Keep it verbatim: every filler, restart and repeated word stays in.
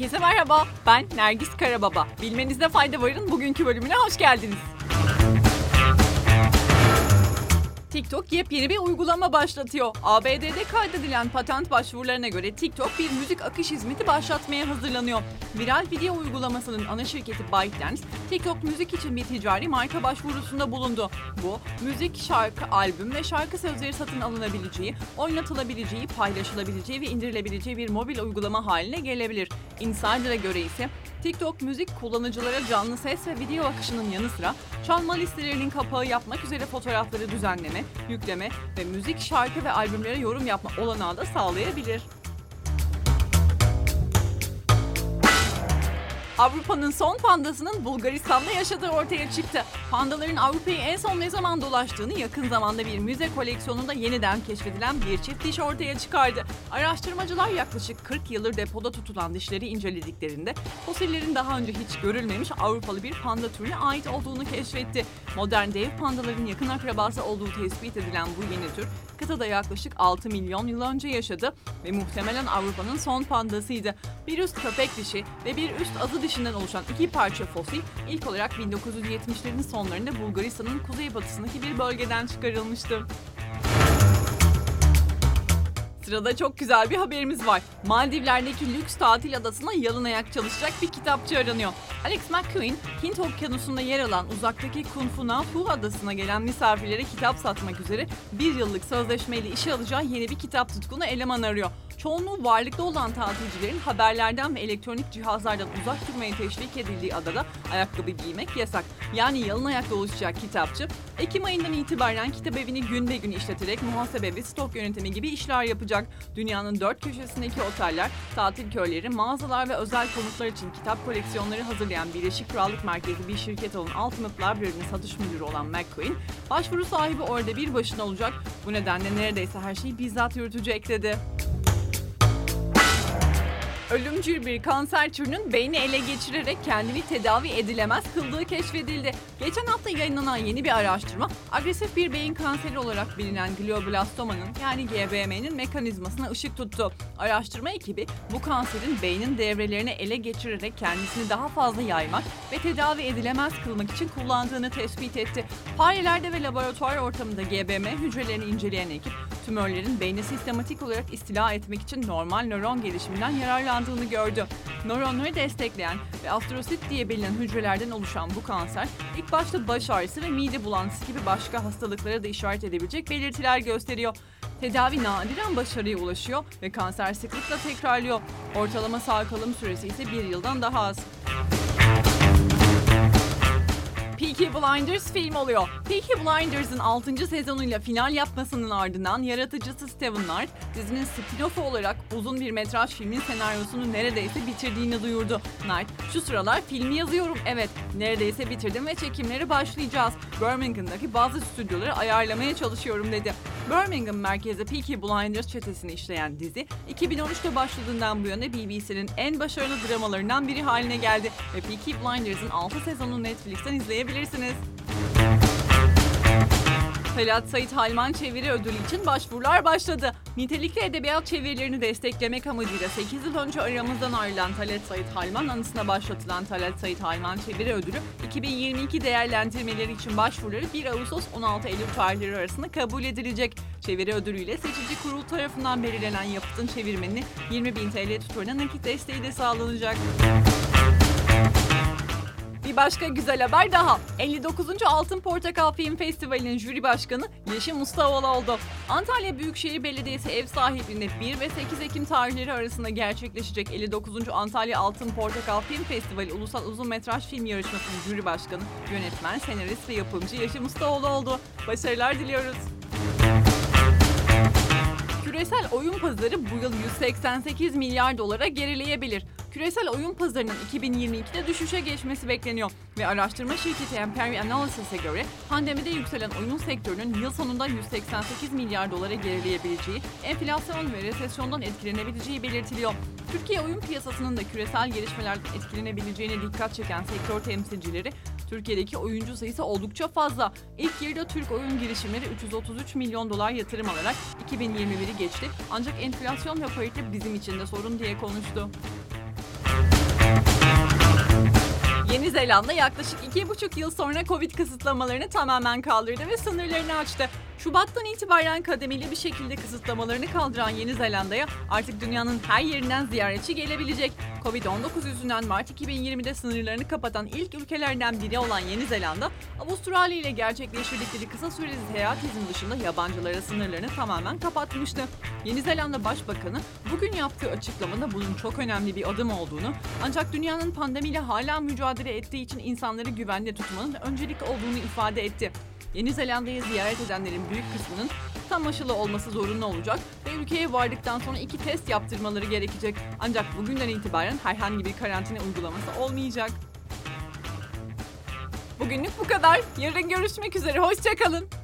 Herkese merhaba, ben Nergis Karababa. Bilmenizde fayda varın bugünkü bölümüne hoş geldiniz. TikTok yepyeni bir uygulama başlatıyor. A B D'de kaydedilen patent başvurularına göre TikTok bir müzik akış hizmeti başlatmaya hazırlanıyor. Viral video uygulamasının ana şirketi ByteDance, TikTok müzik için bir ticari marka başvurusunda bulundu. Bu, müzik, şarkı, albüm ve şarkı sözleri satın alınabileceği, oynatılabileceği, paylaşılabileceği ve indirilebileceği bir mobil uygulama haline gelebilir. Insider'a göre ise TikTok müzik kullanıcılara canlı ses ve video akışının yanı sıra çalma listelerinin kapağı yapmak üzere fotoğrafları düzenleme, yükleme ve müzik, şarkı ve albümlere yorum yapma olanağı da sağlayabilir. Avrupa'nın son pandasının Bulgaristan'da yaşadığı ortaya çıktı. Pandaların Avrupa'yı en son ne zaman dolaştığını yakın zamanda bir müze koleksiyonunda yeniden keşfedilen bir çift diş ortaya çıkardı. Araştırmacılar yaklaşık kırk yıldır depoda tutulan dişleri incelediklerinde fosillerin daha önce hiç görülmemiş Avrupalı bir panda türüne ait olduğunu keşfetti. Modern dev pandaların yakın akrabası olduğu tespit edilen bu yeni tür, kıtada yaklaşık altı milyon yıl önce yaşadı ve muhtemelen Avrupa'nın son pandasıydı. Bir üst köpek dişi ve bir üst azı dişinden oluşan iki parça fosil ilk olarak bin dokuz yüz yetmişlerin sonlarında Bulgaristan'ın kuzeybatısındaki bir bölgeden çıkarılmıştı. Sırada çok güzel bir haberimiz var. Maldivler'deki lüks tatil adasına yalın ayak çalışacak bir kitapçı aranıyor. Alex McQueen, Hint Okyanusu'nda yer alan uzaktaki Kungufuna Tu Fu adasına gelen misafirlere kitap satmak üzere bir yıllık sözleşmeyle işe alacağı yeni bir kitap tutkunu eleman arıyor. Çoğunluğu varlıklı olan tatilcilerin haberlerden ve elektronik cihazlardan uzak durmaya teşvik edildiği adada ayakkabı giymek yasak. Yani yalın ayakta oluşacak kitapçı, Ekim ayından itibaren kitabevini gün be gün işleterek muhasebe ve stok yönetimi gibi işler yapacak. Dünyanın dört köşesindeki oteller, tatil köyleri, mağazalar ve özel konutlar için kitap koleksiyonları hazırlayan Birleşik Krallık merkezli bir şirket olan Ultimate Library'nin satış müdürü olan McQueen, başvuru sahibi orada bir başına olacak, bu nedenle neredeyse her şeyi bizzat yürütecek dedi. Ölümcül bir kanser türünün beyni ele geçirerek kendini tedavi edilemez kıldığı keşfedildi. Geçen hafta yayınlanan yeni bir araştırma, agresif bir beyin kanseri olarak bilinen glioblastoma yani G B M'nin mekanizmasına ışık tuttu. Araştırma ekibi bu kanserin beynin devrelerini ele geçirerek kendisini daha fazla yaymak ve tedavi edilemez kılmak için kullandığını tespit etti. Farelerde ve laboratuvar ortamında G B M hücrelerini inceleyen ekip, tümörlerin beyni sistematik olarak istila etmek için normal nöron gelişiminden yararlandı. Gördü. Nöronları destekleyen ve astrosit diye bilinen hücrelerden oluşan bu kanser, ilk başta baş ağrısı ve mide bulantısı gibi başka hastalıklara da işaret edebilecek belirtiler gösteriyor. Tedavi nadiren başarıya ulaşıyor ve kanser sıklıkla tekrarlıyor. Ortalama sağ kalım süresi ise bir yıldan daha az. Peaky Blinders film oluyor. Peaky Blinders'ın altıncı sezonuyla final yapmasının ardından yaratıcısı Steven Knight, dizinin spin-off'u olarak uzun bir metraj filmin senaryosunu neredeyse bitirdiğini duyurdu. Knight, şu sıralar filmi yazıyorum, evet, neredeyse bitirdim ve çekimlere başlayacağız. Birmingham'daki bazı stüdyoları ayarlamaya çalışıyorum dedi. Birmingham merkezli Peaky Blinders çetesini işleyen dizi, iki bin on üçte başladığından bu yana B B C'nin en başarılı dramalarından biri haline geldi ve Peaky Blinders'ın altı sezonunu Netflix'ten izleyebilirsiniz. Talat Said Halman çeviri ödülü için başvurular başladı. Nitelikli edebiyat çevirilerini desteklemek amacıyla sekiz yıl önce aramızdan ayrılan Talat Said Halman anısına başlatılan Talat Said Halman çeviri ödülü iki bin yirmi iki değerlendirmeleri için başvuruları bir Ağustos on altı Eylül tarihleri arasında kabul edilecek. Çeviri ödülüyle seçici kurul tarafından belirlenen yapıtın çevirmenini yirmi bin T L tutarına nakit desteği de sağlanacak. Bir başka güzel haber daha. elli dokuzuncu Altın Portakal Film Festivali'nin jüri başkanı Yeşim Ustaoğlu oldu. Antalya Büyükşehir Belediyesi ev sahipliğinde bir ve sekiz Ekim tarihleri arasında gerçekleşecek elli dokuzuncu Antalya Altın Portakal Film Festivali Ulusal Uzun Metraj Film Yarışması'nın jüri başkanı, yönetmen, senarist ve yapımcı Yeşim Ustaoğlu oldu. Başarılar diliyoruz. Küresel oyun pazarı bu yıl yüz seksen sekiz milyar dolara gerileyebilir. Küresel oyun pazarının iki bin yirmi ikide düşüşe geçmesi bekleniyor ve araştırma şirketi Empiri Analysis'e göre pandemide yükselen oyun sektörünün yıl sonunda yüz seksen sekiz milyar dolara gerileyebileceği, enflasyon ve resesyondan etkilenebileceği belirtiliyor. Türkiye oyun piyasasının da küresel gelişmelerden etkilenebileceğine dikkat çeken sektör temsilcileri, Türkiye'deki oyuncu sayısı oldukça fazla. İlk yarıda Türk oyun girişimleri üç yüz otuz üç milyon dolar yatırım alarak iki bin yirmi biri geçti. Ancak enflasyon ve parite bizim için de sorun diye konuştu. Yeni Zelanda yaklaşık iki buçuk yıl sonra Covid kısıtlamalarını tamamen kaldırdı ve sınırlarını açtı. Şubat'tan itibaren kademeli bir şekilde kısıtlamalarını kaldıran Yeni Zelanda'ya artık dünyanın her yerinden ziyaretçi gelebilecek. Covid on dokuz yüzünden Mart iki bin yirmide sınırlarını kapatan ilk ülkelerden biri olan Yeni Zelanda, Avustralya ile gerçekleştirdikleri kısa süreli seyahat izni dışında yabancılara sınırlarını tamamen kapatmıştı. Yeni Zelanda Başbakanı bugün yaptığı açıklamada bunun çok önemli bir adım olduğunu, ancak dünyanın pandemiyle hala mücadele ettiği için insanları güvende tutmanın öncelik olduğunu ifade etti. Yeni Zelanda'yı ziyaret edenlerin büyük kısmının tam aşılı olması zorunlu olacak ve ülkeye vardıktan sonra iki test yaptırmaları gerekecek. Ancak bugünden itibaren herhangi bir karantina uygulaması olmayacak. Bugünlük bu kadar. Yarın görüşmek üzere. Hoşça kalın.